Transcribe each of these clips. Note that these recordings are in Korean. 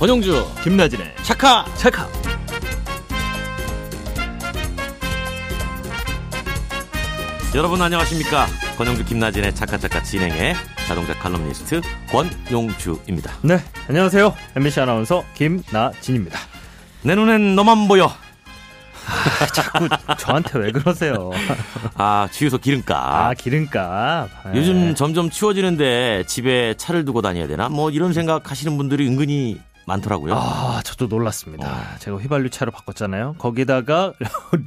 권용주 김나진의 차카차카. 여러분 안녕하십니까. 권용주 김나진의 차카차카 진행의 자동차 칼럼니스트 권용주입니다. 네, 안녕하세요. MBC 아나운서 김나진입니다. 내 눈엔 너만 보여. 자꾸 저한테 왜 그러세요? 아, 주유소 기름값. 아, 기름값. 네. 요즘 점점 추워지는데 집에 차를 두고 다녀야 되나? 뭐 이런 생각하시는 분들이 은근히 많더라고요. 아, 저도 놀랐습니다. 제가 휘발유 차로 바꿨잖아요. 거기다가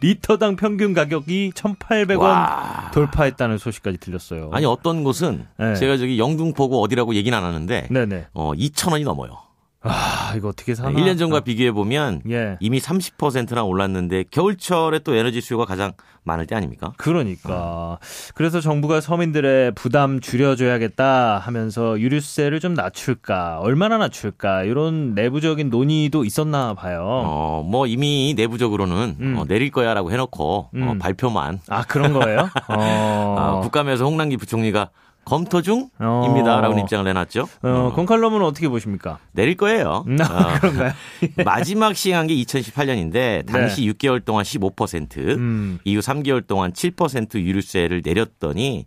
리터당 평균 가격이 1,800원 와. 돌파했다는 소식까지 들렸어요. 아니, 어떤 곳은 네. 제가 저기 영등포구 어디라고 얘기는 안 하는데 2,000원이 넘어요. 아, 이거 어떻게 사나? 1년 전과 비교해보면 예. 이미 30%나 올랐는데 겨울철에 또 에너지 수요가 가장 많을 때 아닙니까? 그러니까. 그래서 정부가 서민들의 부담 줄여줘야겠다 하면서 유류세를 좀 낮출까, 얼마나 낮출까, 이런 내부적인 논의도 있었나 봐요. 뭐 이미 내부적으로는 내릴 거야 라고 해놓고 발표만. 아, 그런 거예요? 국감에서 홍남기 부총리가 검토 중입니다라고 입장을 내놨죠. 권칼럼은 어떻게 보십니까? 내릴 거예요. 그런가요? 예. 마지막 시행한 게 2018년인데 당시 네. 6개월 동안 15% 이후 3개월 동안 7% 유류세를 내렸더니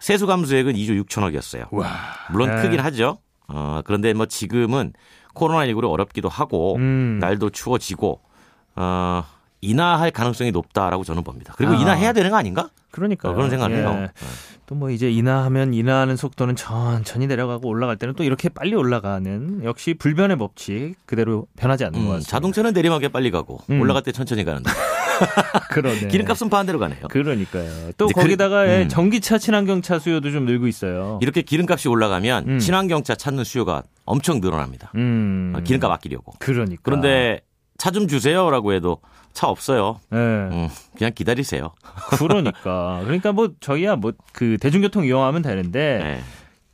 세수 감소액은 2조 6천억이었어요. 와. 물론 네. 크긴 하죠. 그런데 뭐 지금은 코로나19로 어렵기도 하고 날도 추워지고 인하할 가능성이 높다라고 저는 봅니다. 그리고 인하해야 되는 거 아닌가? 그러니까요. 그런 생각을 해요. 예. 또 뭐 이제 인하하면 인하하는 속도는 천천히 내려가고 올라갈 때는 또 이렇게 빨리 올라가는, 역시 불변의 법칙 그대로 변하지 않는 것 같습니다. 자동차는 내리막에 빨리 가고 올라갈 때 천천히 가는데. 그러네. 기름값은 반대로 가네요. 그러니까요. 또 거기다가 전기차, 친환경차 수요도 좀 늘고 있어요. 이렇게 기름값이 올라가면 친환경차 찾는 수요가 엄청 늘어납니다. 기름값 아끼려고. 그러니까. 그런데 차 좀 주세요라고 해도 차 없어요. 네. 그냥 기다리세요. 그러니까. 그러니까 뭐 저희야 뭐 그 대중교통 이용하면 되는데 네.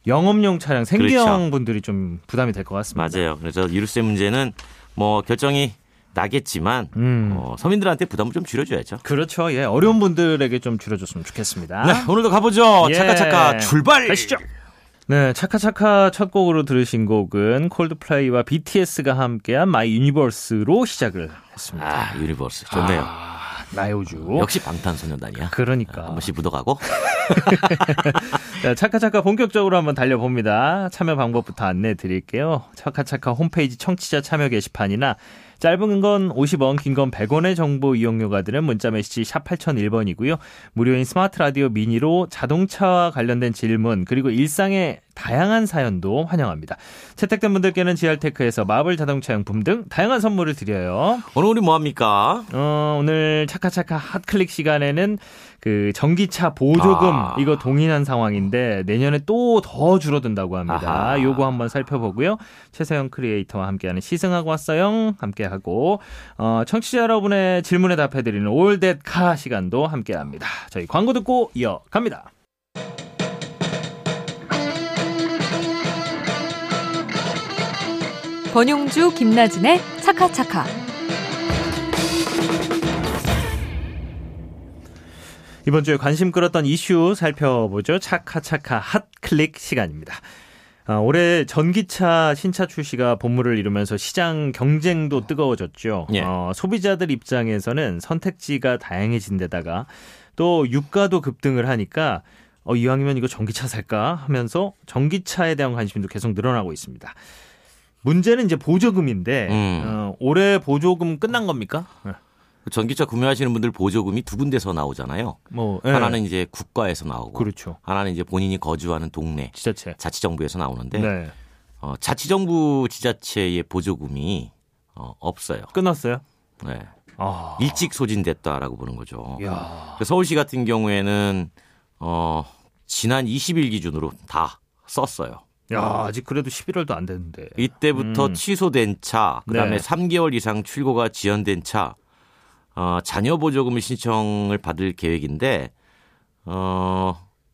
영업용 차량 생계형 그렇죠. 분들이 좀 부담이 될 것 같습니다. 맞아요. 그래서 유류세 문제는 뭐 결정이 나겠지만 서민들한테 부담을 좀 줄여줘야죠. 그렇죠. 예, 어려운 분들에게 좀 줄여줬으면 좋겠습니다. 네, 오늘도 가보죠. 예. 차카차카 출발. 가시죠. 네, 차카차카 첫 곡으로 들으신 곡은 콜드플레이와 BTS가 함께한 마이 유니버스로 시작을 했습니다. 아, 유니버스 좋네요. 아, 나의 우주. 역시 방탄소년단이야. 그러니까. 한 번씩 묻어가고. 자, 차카차카 본격적으로 한번 달려봅니다. 참여 방법부터 안내해 드릴게요. 차카차카 홈페이지 청취자 참여 게시판이나 짧은 건 50원, 긴 건 100원의 정보 이용료가 드는 문자메시지 샵 8001번이고요. 무료인 스마트 라디오 미니로 자동차와 관련된 질문 그리고 일상의 다양한 사연도 환영합니다. 채택된 분들께는 GR테크에서 마블 자동차 용품 등 다양한 선물을 드려요. 오늘 우리 뭐합니까? 오늘 차카차카 핫클릭 시간에는 그 전기차 보조금 이거 동일한 상황인데 내년에 또 더 줄어든다고 합니다. 요거 한번 살펴보고요. 최서영 크리에이터와 함께하는 시승하고 서영 함께하고 청취자 여러분의 질문에 답해드리는 올댓카 시간도 함께합니다. 저희 광고 듣고 이어갑니다. 권용주 김나진의 차카차카. 이번 주에 관심 끌었던 이슈 살펴보죠. 차카차카 핫클릭 시간입니다. 올해 전기차 신차 출시가 본물을 이루면서 시장 경쟁도 뜨거워졌죠. 예. 소비자들 입장에서는 선택지가 다양해진 데다가 또 유가도 급등을 하니까 이왕이면 이거 전기차 살까 하면서 전기차에 대한 관심도 계속 늘어나고 있습니다. 문제는 이제 보조금인데 올해 보조금 끝난 겁니까? 전기차 구매하시는 분들 보조금이 두 군데서 나오잖아요. 하나는 이제 국가에서 나오고 그렇죠. 하나는 이제 본인이 거주하는 동네 지자체, 자치정부에서 나오는데 네. 자치정부 지자체의 보조금이 없어요. 끊었어요? 네. 일찍 소진됐다라고 보는 거죠. 서울시 같은 경우에는 지난 20일 기준으로 다 썼어요. 아직 그래도 11월도 안 됐는데. 이때부터 취소된 차, 그다음에 네. 3개월 이상 출고가 지연된 차, 자녀 보조금을 신청을 받을 계획인데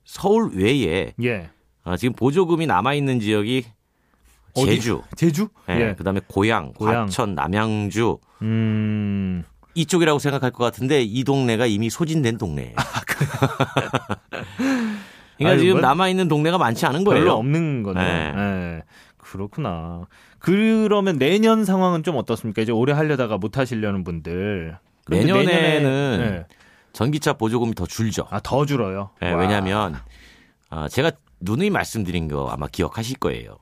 서울 외에 예. 지금 보조금이 남아있는 지역이 어디? 제주? 네, 예. 그다음에 고양, 과천, 남양주. 이쪽이라고 생각할 것 같은데 이 동네가 이미 소진된 동네예요. 그러니까 지금 남아있는 동네가 많지 않은 거예요. 별로 없는 거네요. 네. 그렇구나. 그러면 내년 상황은 좀 어떻습니까? 이제 올해 하려다가 못 하시려는 분들. 내년에는 네. 전기차 보조금이 더 줄죠. 아, 더 줄어요? 네, 왜냐하면 제가 누누이 말씀드린 거 아마 기억하실 거예요.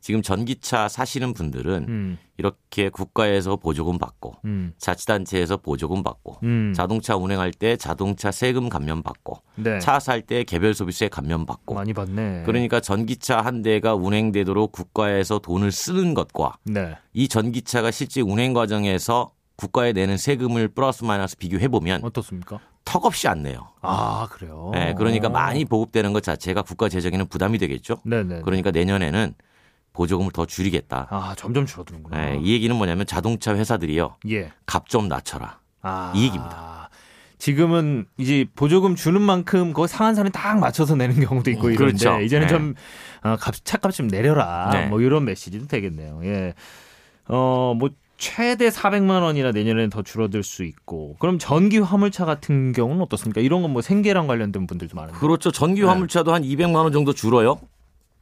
지금 전기차 사시는 분들은 이렇게 국가에서 보조금 받고 자치단체에서 보조금 받고 자동차 운행할 때 자동차 세금 감면 받고 네. 차 살 때 개별 소비세 감면 받고 많이 받네. 그러니까 전기차 한 대가 운행되도록 국가에서 돈을 쓰는 것과 네. 이 전기차가 실제 운행 과정에서 국가에 내는 세금을 플러스 마이너스 비교해보면 어떻습니까? 턱없이 안 내요. 아, 그래요? 네, 그러니까 많이 보급되는 것 자체가 국가 재정에는 부담이 되겠죠. 네네. 그러니까 내년에는 보조금을 더 줄이겠다. 아, 점점 줄어드는구나. 네, 이 얘기는 뭐냐면 자동차 회사들이요. 예. 값 좀 낮춰라. 아, 이 얘기입니다. 지금은 이제 보조금 주는 만큼 그 상한선에 딱 맞춰서 내는 경우도 있고 이런데 그렇죠. 이제는 네. 좀 차값 좀 내려라. 네. 뭐 이런 메시지도 되겠네요. 예. 뭐 최대 400만 원이나 내년에는 더 줄어들 수 있고. 그럼 전기 화물차 같은 경우는 어떻습니까? 이런 건 뭐 생계랑 관련된 분들도 많은데. 그렇죠. 전기 화물차도 네. 한 200만 원 정도 줄어요.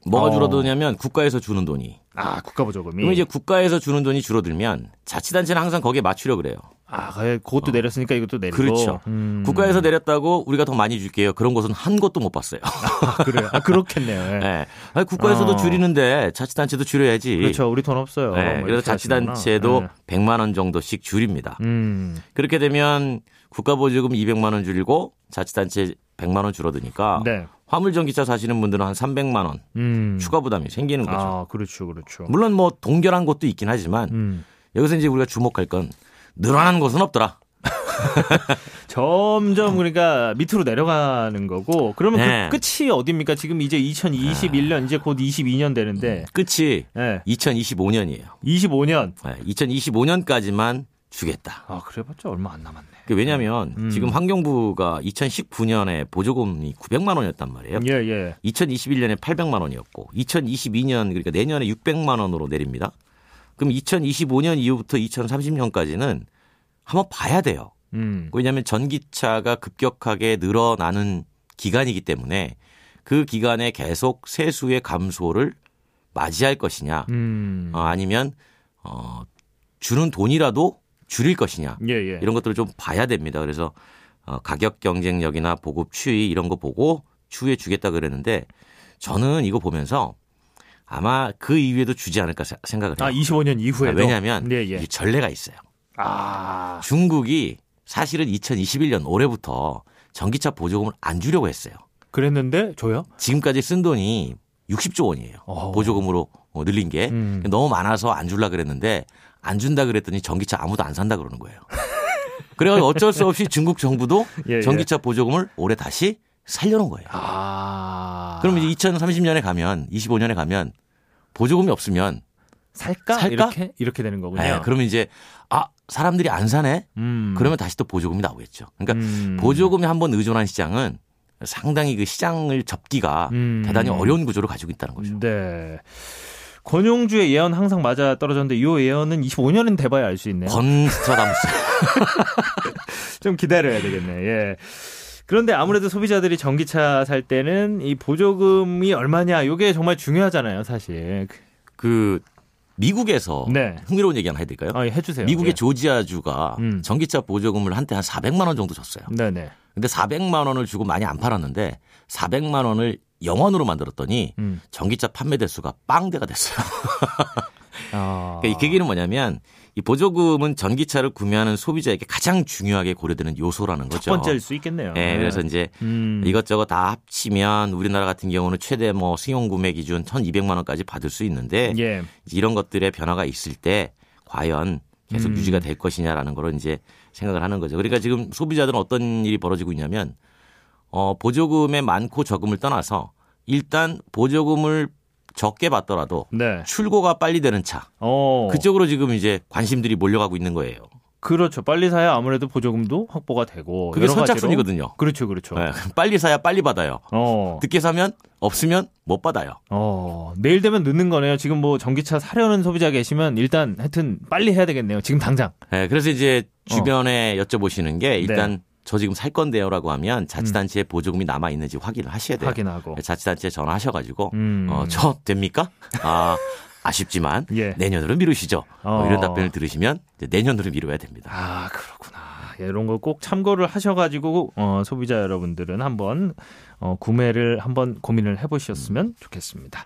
뭐가 줄어드냐면 국가에서 주는 돈이. 아, 국가 보조금이. 그럼 이제 국가에서 주는 돈이 줄어들면 자치단체는 항상 거기에 맞추려 그래요. 아, 그것도 내렸으니까 이것도 내리고. 그렇죠. 국가에서 내렸다고 우리가 더 많이 줄게요. 그런 곳은 한 곳도 못 봤어요. 아, 그래요. 아, 그렇겠네요. 네. 네. 아니, 국가에서도 줄이는데 자치단체도 줄여야지. 그렇죠. 우리 돈 없어요. 네. 뭐 그래서 자치단체도 네. 100만 원 정도씩 줄입니다. 그렇게 되면 국가 보조금 200만 원 줄이고 자치단체 100만 원 줄어드니까. 네. 화물전기차 사시는 분들은 한 300만 원 추가 부담이 생기는 거죠. 아, 그렇죠. 그렇죠. 물론 뭐 동결한 곳도 있긴 하지만 여기서 이제 우리가 주목할 건 늘어나는 곳은 없더라. 점점 그러니까 밑으로 내려가는 거고 그러면 네. 그 끝이 어디입니까? 지금 이제 2021년 이제 곧 22년 되는데 끝이 네. 2025년이에요. 25년. 네, 2025년까지만 주겠다. 아, 그래봤자 얼마 안 남았네. 왜냐하면 지금 환경부가 2019년에 보조금이 900만 원이었단 말이에요. 예, 예. 2021년에 800만 원이었고 2022년 그러니까 내년에 600만 원으로 내립니다. 그럼 2025년 이후부터 2030년까지는 한번 봐야 돼요. 왜냐하면 전기차가 급격하게 늘어나는 기간이기 때문에 그 기간에 계속 세수의 감소를 맞이할 것이냐 아니면 주는 돈이라도 줄일 것이냐 예, 예. 이런 것들을 좀 봐야 됩니다. 그래서 가격 경쟁력이나 보급 추이 이런 거 보고 추후에 주겠다 그랬는데 저는 이거 보면서 아마 그 이후에도 주지 않을까 생각을 해요. 아, 25년 이후에도? 왜냐하면 예, 예. 전례가 있어요. 아. 중국이 사실은 2021년 올해부터 전기차 보조금을 안 주려고 했어요. 그랬는데 줘요? 지금까지 쓴 돈이 60조 원이에요. 오. 보조금으로 늘린 게 너무 많아서 안 주려고 그랬는데 안 준다 그랬더니 전기차 아무도 안 산다 그러는 거예요. 그래가지고 어쩔 수 없이 중국 정부도 예, 전기차 예. 보조금을 올해 다시 살려놓은 거예요. 아. 그럼 이제 2030년에 가면 25년에 가면 보조금이 없으면 살까? 이렇게 되는 거군요. 네, 그러면 이제 사람들이 안 사네? 그러면 다시 또 보조금이 나오겠죠. 그러니까 보조금에 한번 의존한 시장은 상당히 그 시장을 접기가 대단히 어려운 구조를 가지고 있다는 거죠. 네. 권용주의 예언 항상 맞아 떨어졌는데 이 예언은 25년은 돼봐야 알 수 있네요. 건스트라담스. 좀 기다려야 되겠네. 예. 그런데 아무래도 소비자들이 전기차 살 때는 이 보조금이 얼마냐 이게 정말 중요하잖아요, 사실. 그 미국에서 네. 흥미로운 얘기 하나 해드릴까요? 아, 예, 해주세요. 미국의 예. 조지아주가 전기차 보조금을 한때 한 400만 원 정도 줬어요. 네네. 근데 400만 원을 주고 많이 안 팔았는데 400만 원을 0원으로 만들었더니 전기차 판매 대수가 빵대가 됐어요. 그러니까 이 계기는 뭐냐면 이 보조금은 전기차를 구매하는 소비자에게 가장 중요하게 고려되는 요소라는 거죠. 첫 번째일 수 있겠네요. 네, 그래서 이제 이것저것 다 합치면 우리나라 같은 경우는 최대 뭐 승용구매 기준 1,200만 원까지 받을 수 있는데 예. 이런 것들의 변화가 있을 때 과연 계속 유지가 될 것이냐라는 걸 이제 생각을 하는 거죠. 그러니까 지금 소비자들은 어떤 일이 벌어지고 있냐면 보조금의 많고 적음을 떠나서 일단 보조금을 적게 받더라도 네. 출고가 빨리 되는 차. 그쪽으로 지금 이제 관심들이 몰려가고 있는 거예요. 그렇죠. 빨리 사야 아무래도 보조금도 확보가 되고. 그게 선착순이거든요. 그렇죠. 그렇죠. 네. 빨리 사야 빨리 받아요. 늦게 사면 없으면 못 받아요. 내일 되면 늦는 거네요. 지금 뭐 전기차 사려는 소비자 계시면 일단 하여튼 빨리 해야 되겠네요. 지금 당장. 네. 그래서 이제 주변에 여쭤보시는 게 일단 네. 저 지금 살 건데요라고 하면 자치단체에 보조금이 남아 있는지 확인을 하셔야 돼요. 확인하고 자치단체에 전화하셔가지고 저 됩니까? 아쉽지만 예. 내년으로 미루시죠. 이런 답변을 들으시면 이제 내년으로 미뤄야 됩니다. 아 그렇구나. 이런 거 꼭 참고를 하셔가지고 소비자 여러분들은 한번 구매를 한번 고민을 해보셨으면 좋겠습니다.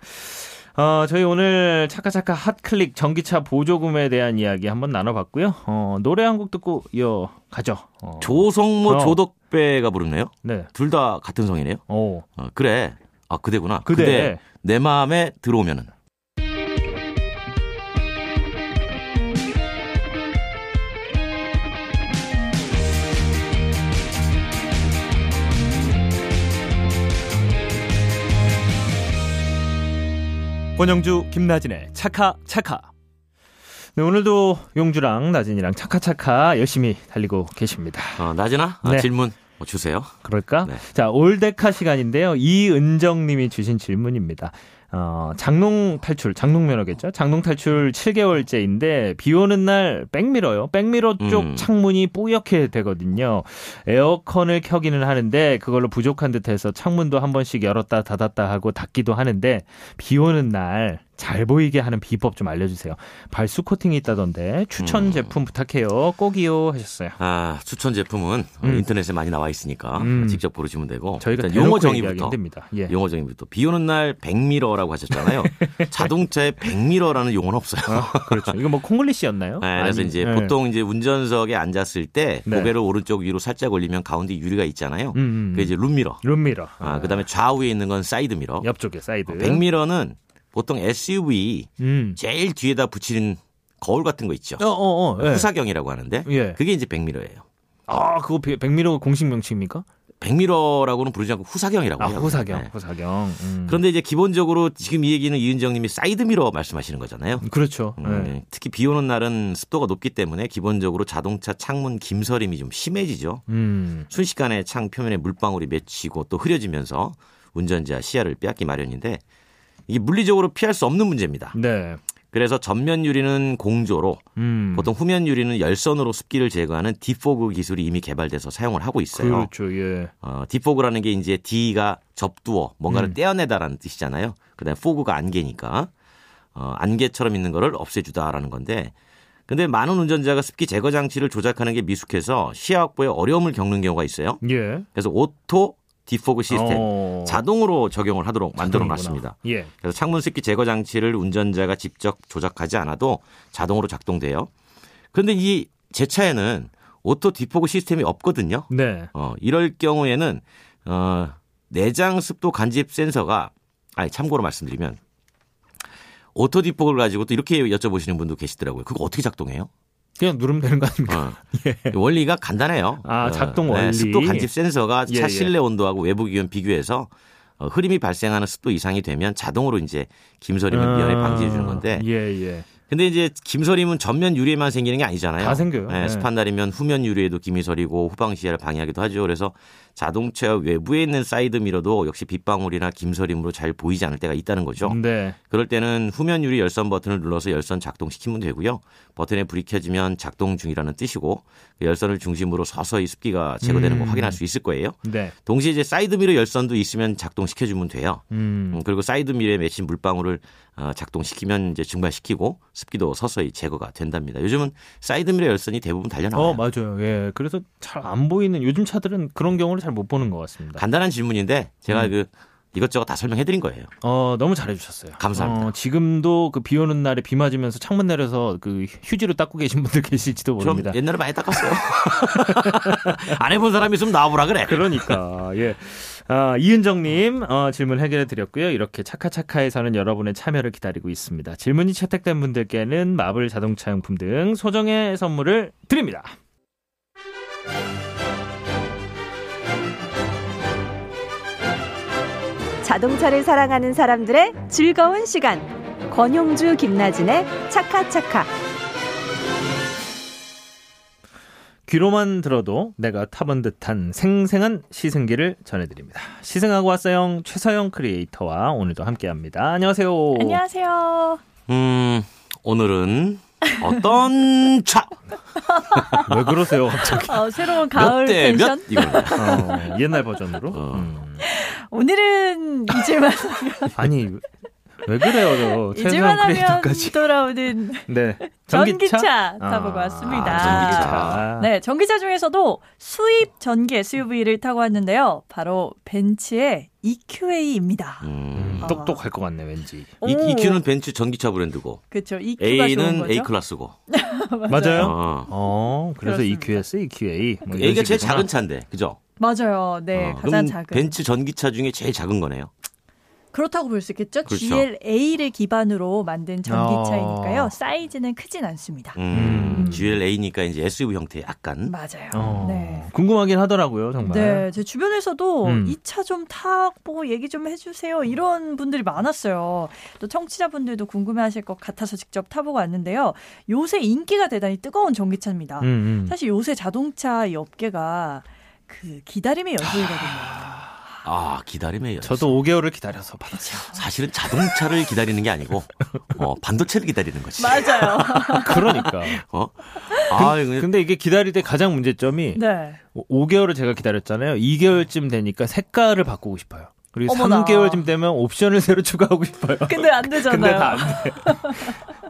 저희 오늘 차카차카 핫클릭 전기차 보조금에 대한 이야기 한번 나눠봤고요. 노래 한 곡 듣고 이어가죠. 조성모 조덕배가 부르네요. 네. 둘 다 같은 성이네요. 그래. 아 그대구나. 그대 내 마음에 들어오면은. 권용주 김나진의 차카차카. 네, 오늘도 용주랑 나진이랑 차카차카 열심히 달리고 계십니다. 나진아 네. 질문 주세요. 그럴까? 네. 자 올댓카 시간인데요. 이은정님이 주신 질문입니다. 장롱 면허겠죠? 장롱 탈출 7개월째인데 비 오는 날 백미러요. 백미러 쪽 창문이 뿌옇게 되거든요. 에어컨을 켜기는 하는데 그걸로 부족한 듯해서 창문도 한 번씩 열었다 닫았다 하고 닫기도 하는데 비 오는 날 잘 보이게 하는 비법 좀 알려주세요. 발수 코팅이 있다던데 추천 제품 부탁해요. 꼭이요 하셨어요. 아 추천 제품은 인터넷에 많이 나와 있으니까 직접 고르시면 되고 저희가 일단 용어 정의부터 예. 용어 정의부터 비 오는 날 백미러라고 하셨잖아요. 자동차에 백미러라는 용어는 없어요. 그렇죠. 이거 뭐 콩글리시였나요? 네, 그래서 이제 네. 보통 이제 운전석에 앉았을 때 네. 고개를 오른쪽 위로 살짝 올리면 가운데 유리가 있잖아요. 그게 이제 룸미러. 아 그다음에 좌우에 있는 건 사이드미러. 옆쪽에 사이드. 백미러는 보통 SUV 제일 뒤에다 붙이는 거울 같은 거 있죠. 예. 후사경이라고 하는데 예. 그게 이제 백미러예요. 아, 그거 백미러 공식 명칭입니까? 백미러라고는 부르지 않고 후사경이라고 해요. 후사경. 그런데 이제 기본적으로 지금 이 얘기는 이은정님이 사이드미러 말씀하시는 거잖아요. 그렇죠. 네. 특히 비 오는 날은 습도가 높기 때문에 기본적으로 자동차 창문 김서림이 좀 심해지죠. 순식간에 창 표면에 물방울이 맺히고 또 흐려지면서 운전자 시야를 빼앗기 마련인데 이게 물리적으로 피할 수 없는 문제입니다. 네. 그래서 전면 유리는 공조로 보통 후면 유리는 열선으로 습기를 제거하는 디포그 기술이 이미 개발돼서 사용을 하고 있어요. 그렇죠. 예. 디포그라는 게 이제 D가 접두어 뭔가를 떼어내다라는 뜻이잖아요. 그다음에 포그가 안개니까 안개처럼 있는 거를 없애주다라는 건데 근데 많은 운전자가 습기 제거 장치를 조작하는 게 미숙해서 시야 확보에 어려움을 겪는 경우가 있어요. 예. 그래서 오토 디포그 시스템 자동으로 적용을 하도록 만들어놨습니다. 예. 그래서 창문 습기 제거 장치를 운전자가 직접 조작하지 않아도 자동으로 작동돼요. 그런데 이 제 차에는 오토 디포그 시스템이 없거든요. 네. 이럴 경우에는 내장 습도 간접 센서가 참고로 말씀드리면 오토 디포그를 가지고 또 이렇게 여쭤보시는 분도 계시더라고요. 그거 어떻게 작동해요? 그냥 누르면 되는 거 아닙니까? 예. 원리가 간단해요. 아, 작동 원리. 네, 습도 간집 센서가 차 실내 온도하고 외부 기온 비교해서 흐림이 발생하는 습도 이상이 되면 자동으로 이제 김서림을 미연에 방지해 주는 건데. 예. 근데 이제 김서림은 전면 유리에만 생기는 게 아니잖아요. 다 생겨요. 네, 습한 날이면 후면 유리에도 김이 서리고 후방 시야를 방해하기도 하죠. 그래서 자동차 외부에 있는 사이드 미러도 역시 빗방울이나 김서림으로 잘 보이지 않을 때가 있다는 거죠. 네. 그럴 때는 후면 유리 열선 버튼을 눌러서 열선 작동시키면 되고요. 버튼에 불이 켜지면 작동 중이라는 뜻이고 그 열선을 중심으로 서서히 습기가 제거되는 거 확인할 수 있을 거예요. 네. 동시에 이제 사이드 미러 열선도 있으면 작동시켜주면 돼요. 그리고 사이드 미러에 맺힌 물방울을 작동시키면 이제 증발시키고 습기도 서서히 제거가 된답니다. 요즘은 사이드미러 열선이 대부분 달려 나와요. 맞아요. 예. 그래서 잘 안 보이는 요즘 차들은 그런 경우를 잘 못 보는 것 같습니다. 간단한 질문인데 제가 이것저것 다 설명해 드린 거예요. 너무 잘해 주셨어요. 감사합니다. 지금도 그 비 오는 날에 비 맞으면서 창문 내려서 그 휴지로 닦고 계신 분들 계실지도 모릅니다. 옛날에 많이 닦았어요. 안 해본 사람이 있으면 나와보라 그래. 그러니까. 예. 이은정님 질문 해결해 드렸고요. 이렇게 차카차카에서는 여러분의 참여를 기다리고 있습니다. 질문이 채택된 분들께는 마블 자동차용품 등 소정의 선물을 드립니다. 자동차를 사랑하는 사람들의 즐거운 시간. 권용주 김나진의 차카차카. 귀로만 들어도 내가 타본 듯한 생생한 시승기를 전해드립니다. 시승하고 왔어요. 최서영 크리에이터와 오늘도 함께합니다. 안녕하세요. 안녕하세요. 오늘은 어떤 차? 왜 그러세요 갑자기? 새로운 가을 텐션? 옛날 버전으로? 오늘은 잊을만 아니 왜 그래요, 저. 이제만 하면 돌아오는 네. 전기차 타보고 왔습니다. 전기차. 네, 전기차 중에서도 수입 전기 SUV를 타고 왔는데요. 바로 벤츠의 EQA입니다. 똑똑할 것 같네, 왠지. EQ는 벤츠 전기차 브랜드고. 그렇죠. A는 A 클래스고. 맞아요. 그래서 그렇습니다. EQS, EQA. 뭐 A가 제일 작은 차인데, 그죠? 맞아요. 네, 가장 작은. 벤츠 전기차 중에 제일 작은 거네요. 그렇다고 볼 수 있겠죠. 그렇죠. GLA를 기반으로 만든 전기차이니까요. 사이즈는 크진 않습니다. GLA니까 이제 SUV 형태 약간. 맞아요. 네. 궁금하긴 하더라고요, 정말. 네, 제 주변에서도 이 차 좀 타고 얘기 좀 해주세요. 이런 분들이 많았어요. 또 청취자분들도 궁금해하실 것 같아서 직접 타보고 왔는데요. 요새 인기가 대단히 뜨거운 전기차입니다. 사실 요새 자동차 이 업계가 그 기다림의 연속이거든요. 기다림의 연습. 저도 5개월을 기다려서 받았어요. 사실은 자동차를 기다리는 게 아니고 반도체를 기다리는 거지. 맞아요. 그러니까. 근데 이게 기다릴 때 가장 문제점이 5개월을 제가 기다렸잖아요. 2개월쯤 되니까 색깔을 바꾸고 싶어요. 그리고 어머나. 3개월쯤 되면 옵션을 새로 추가하고 싶어요. 근데 안 되잖아요. 근데 다 안 돼.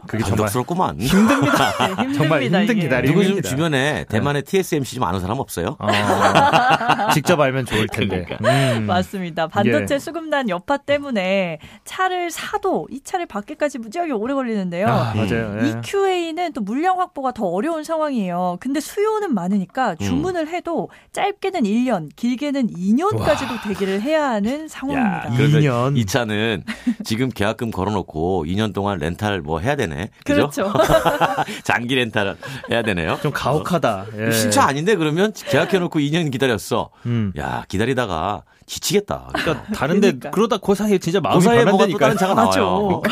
그게 감격스럽구만. 힘듭니다. 네, 힘듭니다. 정말 힘든 기다림입니다. 누구 좀 주변에 대만의 TSMC 좀 아는 사람 없어요? 직접 알면 좋을 텐데. 그러니까. 맞습니다. 반도체 수급난 여파 때문에 차를 사도 이 차를 받기까지 무지하게 오래 걸리는데요. 맞아요. EQA는 또 물량 확보가 더 어려운 상황이에요. 근데 수요는 많으니까 주문을 해도 짧게는 1년, 길게는 2년까지도 대기를 해야 하는 상황입니다. 2년. 이 차는 지금 계약금 걸어놓고 2년 동안 렌탈 뭐 해야 되네. 그렇죠. 장기 렌탈 해야 되네요. 좀 가혹하다. 예. 신차 아닌데 그러면 계약해놓고 2년 기다렸어. 야, 기다리다가 지치겠다. 그러니까 다른데 그러다 그 사이에 진짜 마음이 변한다니까. 다른 차가 나와요.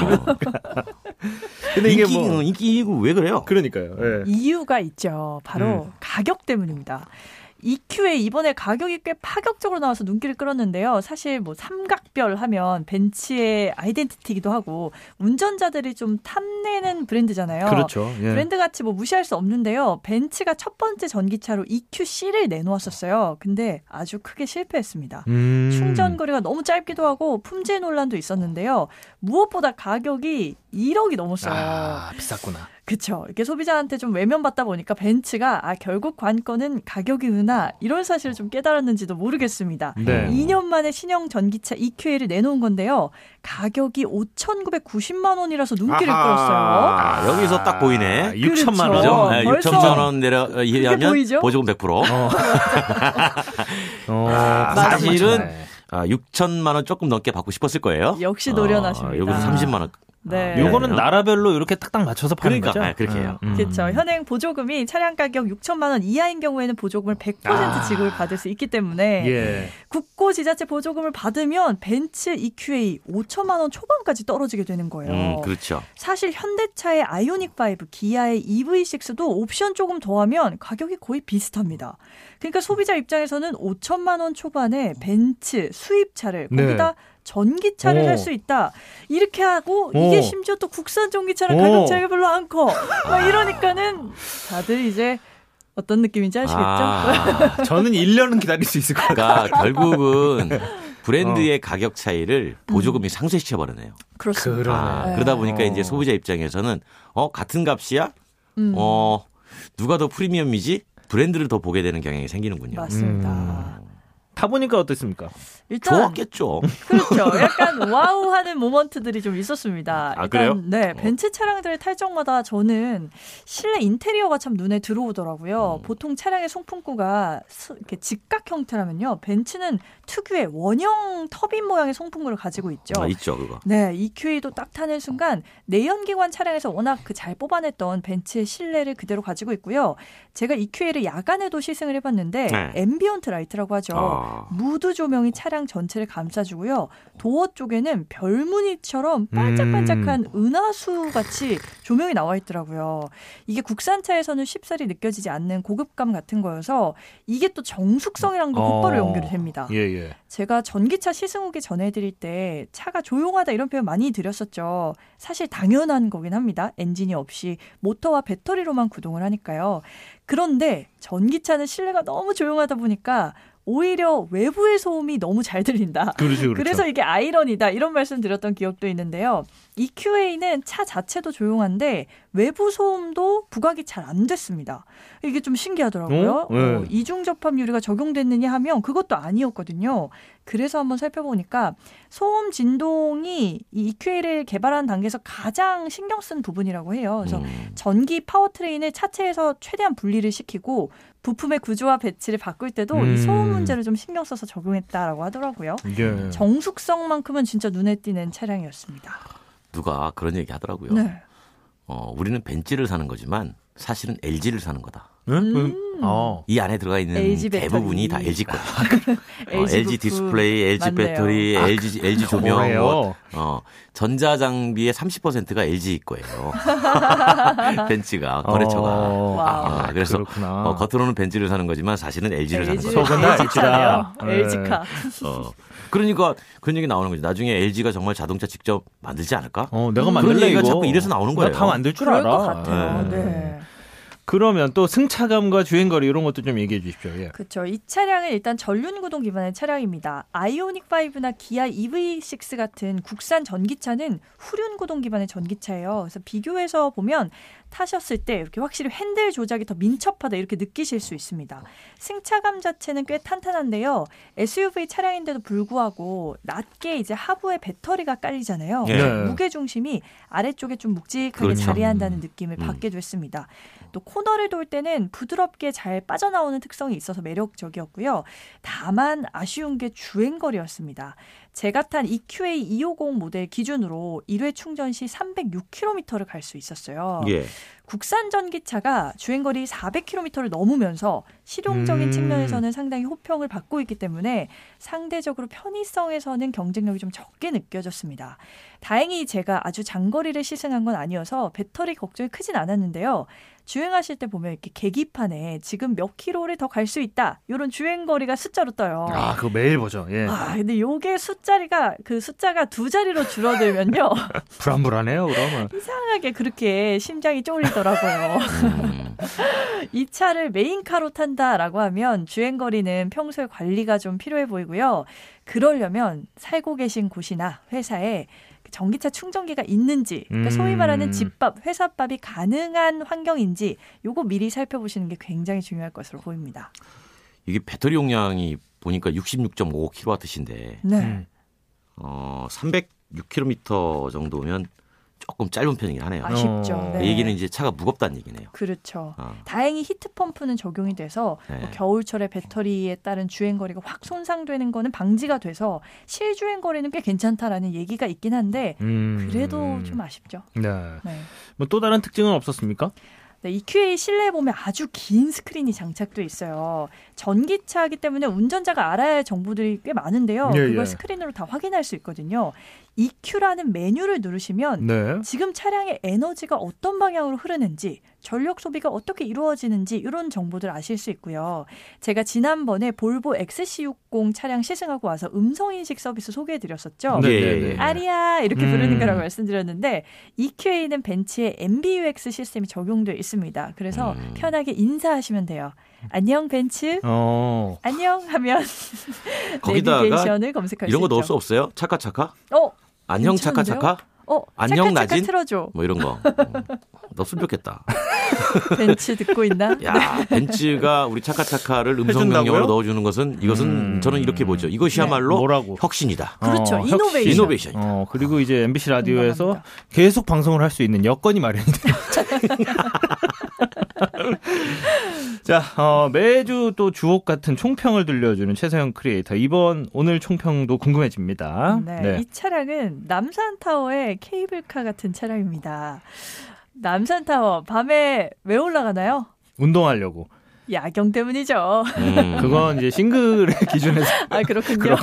근데 이게 인기이고 왜 그래요? 그러니까요. 예. 이유가 있죠. 바로 가격 때문입니다. EQA 이번에 가격이 꽤 파격적으로 나와서 눈길을 끌었는데요. 사실 뭐 삼각별 하면 벤츠의 아이덴티티이기도 하고 운전자들이 좀 탐내는 브랜드잖아요. 그렇죠. 예. 브랜드같이 뭐 무시할 수 없는데요. 벤츠가 첫 번째 전기차로 EQC를 내놓았었어요. 근데 아주 크게 실패했습니다. 충전 거리가 너무 짧기도 하고 품질 논란도 있었는데요. 무엇보다 가격이 1억이 넘었어요. 비쌌구나. 그렇죠. 이렇게 소비자한테 좀 외면받다 보니까 벤츠가 결국 관건은 가격이구나 이런 사실을 좀 깨달았는지도 모르겠습니다. 네. 2년 만에 신형 전기차 EQA를 내놓은 건데요. 가격이 5,990만 원이라서 눈길을 끌었어요. 여기서 딱 보이네. 6천만 원이죠. 네, 6천만 원 내려면 보조금 100%. 사실은 6천만 원 조금 넘게 받고 싶었을 거예요. 역시 노련하십니다. 여기서 30만 원. 네. 요거는 나라별로 이렇게 딱딱 맞춰서 파는 거죠. 그렇게 해요. 그렇죠. 현행 보조금이 차량 가격 6천만 원 이하인 경우에는 보조금을 100% 지급을 받을 수 있기 때문에 국고 지자체 보조금을 받으면 벤츠 EQA 5천만 원 초반까지 떨어지게 되는 거예요. 그렇죠. 사실 현대차의 아이오닉5, 기아의 EV6도 옵션 조금 더하면 가격이 거의 비슷합니다. 그러니까 소비자 입장에서는 5천만 원 초반에 벤츠 수입차를 거기다 전기차를 살 수 있다. 이렇게 하고 이게 심지어 또 국산 전기차랑 가격 차이가 별로 안 커. 이러니까는 다들 이제 어떤 느낌인지 아시겠죠? 저는 1년은 기다릴 수 있을 것 같아요. 그러니까 결국은 브랜드의 가격 차이를 보조금이 상쇄시켜버리네요. 그렇습니다. 그러다 보니까 이제 소비자 입장에서는 같은 값이야? 누가 더 프리미엄이지? 브랜드를 더 보게 되는 경향이 생기는군요. 맞습니다. 타보니까 어땠습니까? 일단 좋았겠죠. 그렇죠. 약간 와우하는 모먼트들이 좀 있었습니다. 일단, 그래요? 네, 벤츠 차량들을 탈 적마다 저는 실내 인테리어가 참 눈에 들어오더라고요. 보통 차량의 송풍구가 이렇게 직각 형태라면요, 벤츠는 특유의 원형 터빈 모양의 송풍구를 가지고 있죠. 있죠, 그거. 네, EQA도 딱 타는 순간 내연기관 차량에서 워낙 잘 뽑아냈던 벤츠의 실내를 그대로 가지고 있고요. 제가 EQA를 야간에도 시승을 해봤는데 앰비언트 라이트라고 하죠. 무드 조명이 차량 전체를 감싸주고요. 도어 쪽에는 별무늬처럼 반짝반짝한 은하수같이 조명이 나와 있더라고요. 이게 국산차에서는 쉽사리 느껴지지 않는 고급감 같은 거여서 이게 또 정숙성이랑 도 곧바로 연결이 됩니다. 예. 제가 전기차 시승 후기 전해드릴 때 차가 조용하다 이런 표현 많이 드렸었죠. 사실 당연한 거긴 합니다. 엔진이 없이 모터와 배터리로만 구동을 하니까요. 그런데 전기차는 실내가 너무 조용하다 보니까 오히려 외부의 소음이 너무 잘 들린다. 그렇죠, 그렇죠. 그래서 이게 아이러니다 이런 말씀 드렸던 기억도 있는데요. EQA는 차 자체도 조용한데 외부 소음도 부각이 잘 안 됐습니다. 이게 좀 신기하더라고요. 네. 이중접합유리가 적용됐느냐 하면 그것도 아니었거든요. 그래서 한번 살펴보니까 소음 진동이 이 EQA를 개발하는 단계에서 가장 신경 쓴 부분이라고 해요. 그래서 전기 파워트레인을 차체에서 최대한 분리를 시키고 부품의 구조와 배치를 바꿀 때도 이 소음 문제를 좀 신경 써서 적용했다라고 하더라고요. 예. 정숙성만큼은 진짜 눈에 띄는 차량이었습니다. 누가 그런 얘기 하더라고요. 네. 우리는 벤츠를 사는 거지만 사실은 LG를 사는 거다. 이 안에 들어가 있는 LG 대부분이 다 LG 거예요. LG 디스플레이, LG 맞네요. 배터리, LG 조명, 전자장비의 30%가 LG일 거예요. 벤츠가, 거래처가. 그래서 겉으로는 벤츠를 사는 거지만 사실은 LG를 사는 거예요. 속은 다 LG잖아요. LG카. 그러니까 그런 얘기 나오는 거지. 나중에 LG가 정말 자동차 직접 만들지 않을까? 내가 만들래 얘기가 이거. 자꾸 이래서 나오는 거예요. 다 만들 줄 알아. 것 같아요. 네. 그러면 또 승차감과 주행거리 이런 것도 좀 얘기해 주십시오. 예. 그렇죠. 이 차량은 일단 전륜구동 기반의 차량입니다. 아이오닉5나 기아 EV6 같은 국산 전기차는 후륜구동 기반의 전기차예요. 그래서 비교해서 보면 타셨을 때 이렇게 확실히 핸들 조작이 더 민첩하다 이렇게 느끼실 수 있습니다. 승차감 자체는 꽤 탄탄한데요. SUV 차량인데도 불구하고 낮게 이제 하부에 배터리가 깔리잖아요. 예. 무게 중심이 아래쪽에 좀 묵직하게 그렇죠. 자리한다는 느낌을 받게 됐습니다. 또 코너를 돌 때는 부드럽게 잘 빠져나오는 특성이 있어서 매력적이었고요. 다만 아쉬운 게 주행거리였습니다. 제가 탄 EQA 250 모델 기준으로 1회 충전 시 306km를 갈 수 있었어요. 예. 국산 전기차가 주행거리 400km를 넘으면서 실용적인 측면에서는 상당히 호평을 받고 있기 때문에 상대적으로 편의성에서는 경쟁력이 좀 적게 느껴졌습니다. 다행히 제가 아주 장거리를 시승한 건 아니어서 배터리 걱정이 크진 않았는데요. 주행하실 때 보면 이렇게 계기판에 지금 몇 킬로를 더 갈 수 있다. 이런 주행거리가 숫자로 떠요. 아, 그거 매일 보죠. 예. 아, 근데 요게 숫자가 두 자리로 줄어들면요. 불안불안해요, 그러면. 이상하게 그렇게 심장이 쫄리더라고요. 이 차를 메인카로 탄다라고 하면 주행거리는 평소에 관리가 좀 필요해 보이고요. 그러려면 살고 계신 곳이나 회사에 전기차 충전기가 있는지, 그러니까 소위 말하는 집밥, 회사밥이 가능한 환경인지 요거 미리 살펴보시는 게 굉장히 중요할 것으로 보입니다. 이게 배터리 용량이 보니까 66.5kWh인데 네. 306km 정도면 조금 짧은 편이긴 하네요. 아쉽죠. 네. 이 얘기는 이제 차가 무겁다는 얘기네요. 그렇죠. 다행히 히트펌프는 적용이 돼서 네. 뭐 겨울철에 배터리에 따른 주행거리가 확 손상되는 거는 방지가 돼서 실주행거리는 꽤 괜찮다라는 얘기가 있긴 한데 그래도 좀 아쉽죠. 네. 네. 뭐 또 다른 특징은 없었습니까? 네, EQA 실내에 보면 아주 긴 스크린이 장착돼 있어요. 전기차이기 때문에 운전자가 알아야 할 정보들이 꽤 많은데요. 예, 그걸 예. 스크린으로 다 확인할 수 있거든요. EQ라는 메뉴를 누르시면 네. 지금 차량의 에너지가 어떤 방향으로 흐르는지 전력 소비가 어떻게 이루어지는지 이런 정보들 아실 수 있고요. 제가 지난번에 볼보 XC60 차량 시승하고 와서 음성인식 서비스 소개해드렸었죠. 네. 아리아 이렇게 부르는 거라고 말씀드렸는데 EQA는 벤츠의 MBUX 시스템이 적용되어 있습니다. 그래서 편하게 인사하시면 돼요. 안녕 벤츠. 안녕 하면 내비게이션을 검색할 수 있죠. 이런 거 넣을 수 없어요? 차카차카? 안녕 차카차카? 안녕 나진? 틀어줘. 뭐 이런 거. 넣었으면 좋겠다. 벤츠 듣고 있나? 야, 벤츠가 우리 차카차카를 음성명령으로 넣어주는 것은 이것은 저는 이렇게 보죠. 이것이야말로 네. 혁신이다. 그렇죠. 이노베이션이다. 그리고 이제 MBC 라디오에서 민감합니다. 계속 방송을 할 수 있는 여건이 마련이다. 자, 매주 또 주옥 같은 총평을 들려주는 최서영 크리에이터. 오늘 총평도 궁금해집니다. 네. 이 차량은 남산타워의 케이블카 같은 차량입니다. 남산타워, 밤에 왜 올라가나요? 운동하려고. 야경 때문이죠. 그건 이제 싱글의 기준에서. 아, 그렇군요.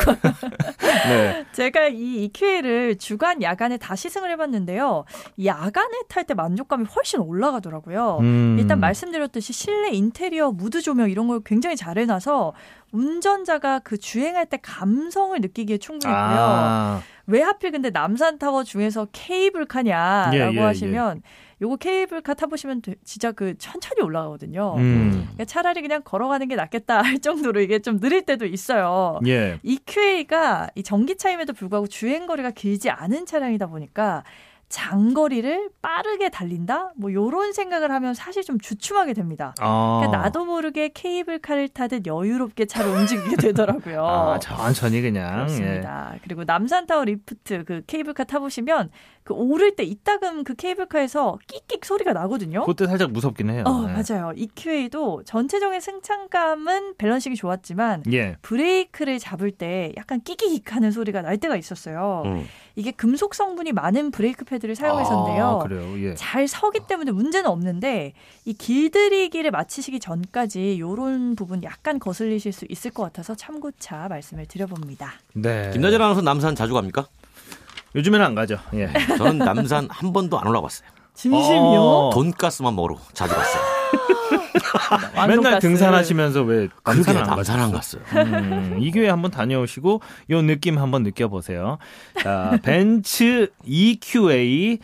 네. 제가 이 EQA를 주간, 야간에 다 시승을 해봤는데요. 야간에 탈 때 만족감이 훨씬 올라가더라고요. 일단 말씀드렸듯이 실내 인테리어, 무드 조명 이런 걸 굉장히 잘 해놔서 운전자가 그 주행할 때 감성을 느끼기에 충분했고요. 왜 하필 근데 남산타워 중에서 케이블카냐라고 하시면 요거 케이블카 타보시면 진짜 그 천천히 올라가거든요. 그러니까 차라리 그냥 걸어가는 게 낫겠다 할 정도로 이게 좀 느릴 때도 있어요. 예. EQA가 이 전기차임에도 불구하고 주행거리가 길지 않은 차량이다 보니까 장거리를 빠르게 달린다? 뭐 이런 생각을 하면 사실 좀 주춤하게 됩니다. 아. 그러니까 나도 모르게 케이블카를 타듯 여유롭게 차를 움직이게 되더라고요. 아, 천천히 그냥. 그렇습니다. 예. 그리고 남산타워 리프트 그 케이블카 타보시면 그 오를 때 이따금 그 케이블카에서 끽끽 소리가 나거든요. 그때 살짝 무섭긴 해요. 네. 맞아요. EQA도 전체적인 승차감은 밸런싱이 좋았지만 예. 브레이크를 잡을 때 약간 끽끽 하는 소리가 날 때가 있었어요. 이게 금속 성분이 많은 브레이크 패드를 사용했었는데요. 아, 그래요? 예. 잘 서기 때문에 문제는 없는데 이 길들이기를 마치시기 전까지 이런 부분 약간 거슬리실 수 있을 것 같아서 참고차 말씀을 드려봅니다. 네. 김나진 아나운서 남산 자주 갑니까? 요즘에는 안 가죠. 예. 저는 남산 한 번도 안 올라갔어요. 진심이요? 돈가스만 먹으러 자주 갔어요. 맨날 등산하시면서 왜 남산 안 갔어요? 이 교회 한번 다녀오시고 요 느낌 한번 느껴보세요. 자, 벤츠 EQA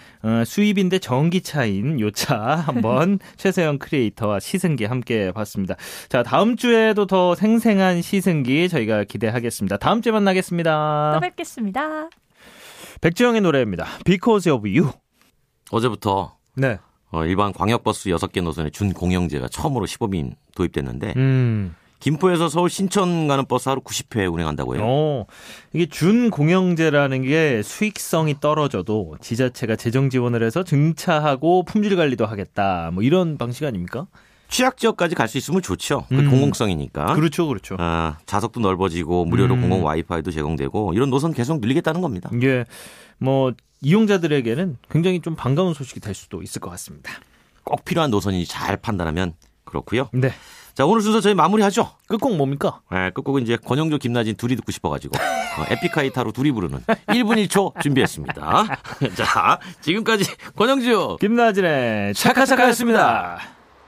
수입인데 전기차인 요 차 한번 최서영 크리에이터와 시승기 함께 봤습니다. 자, 다음 주에도 더 생생한 시승기 저희가 기대하겠습니다. 다음 주에 만나겠습니다. 또 뵙겠습니다. 백지영의 노래입니다. Because of you. 어제부터 네. 일반 광역버스 6개 노선의 준공영제가 처음으로 시범인 도입됐는데 김포에서 서울 신천 가는 버스 하루 90회 운행한다고 해요. 이게 준공영제라는 게 수익성이 떨어져도 지자체가 재정 지원을 해서 증차하고 품질 관리도 하겠다. 뭐 이런 방식 아닙니까? 취약 지역까지 갈 수 있으면 좋죠. 공공성이니까. 그렇죠, 그렇죠. 아, 좌석도 넓어지고 무료로 공공 와이파이도 제공되고 이런 노선 계속 늘리겠다는 겁니다. 예, 뭐 이용자들에게는 굉장히 좀 반가운 소식이 될 수도 있을 것 같습니다. 꼭 필요한 노선인지 잘 판단하면 그렇고요. 네. 자, 오늘 순서 저희 마무리하죠. 끝곡 뭡니까? 네, 끝곡은 이제 권용주, 김나진 둘이 듣고 싶어가지고 에픽하이타로 둘이 부르는 1분 1초 준비했습니다. 자, 지금까지 권용주, 김나진의 차카차카였습니다.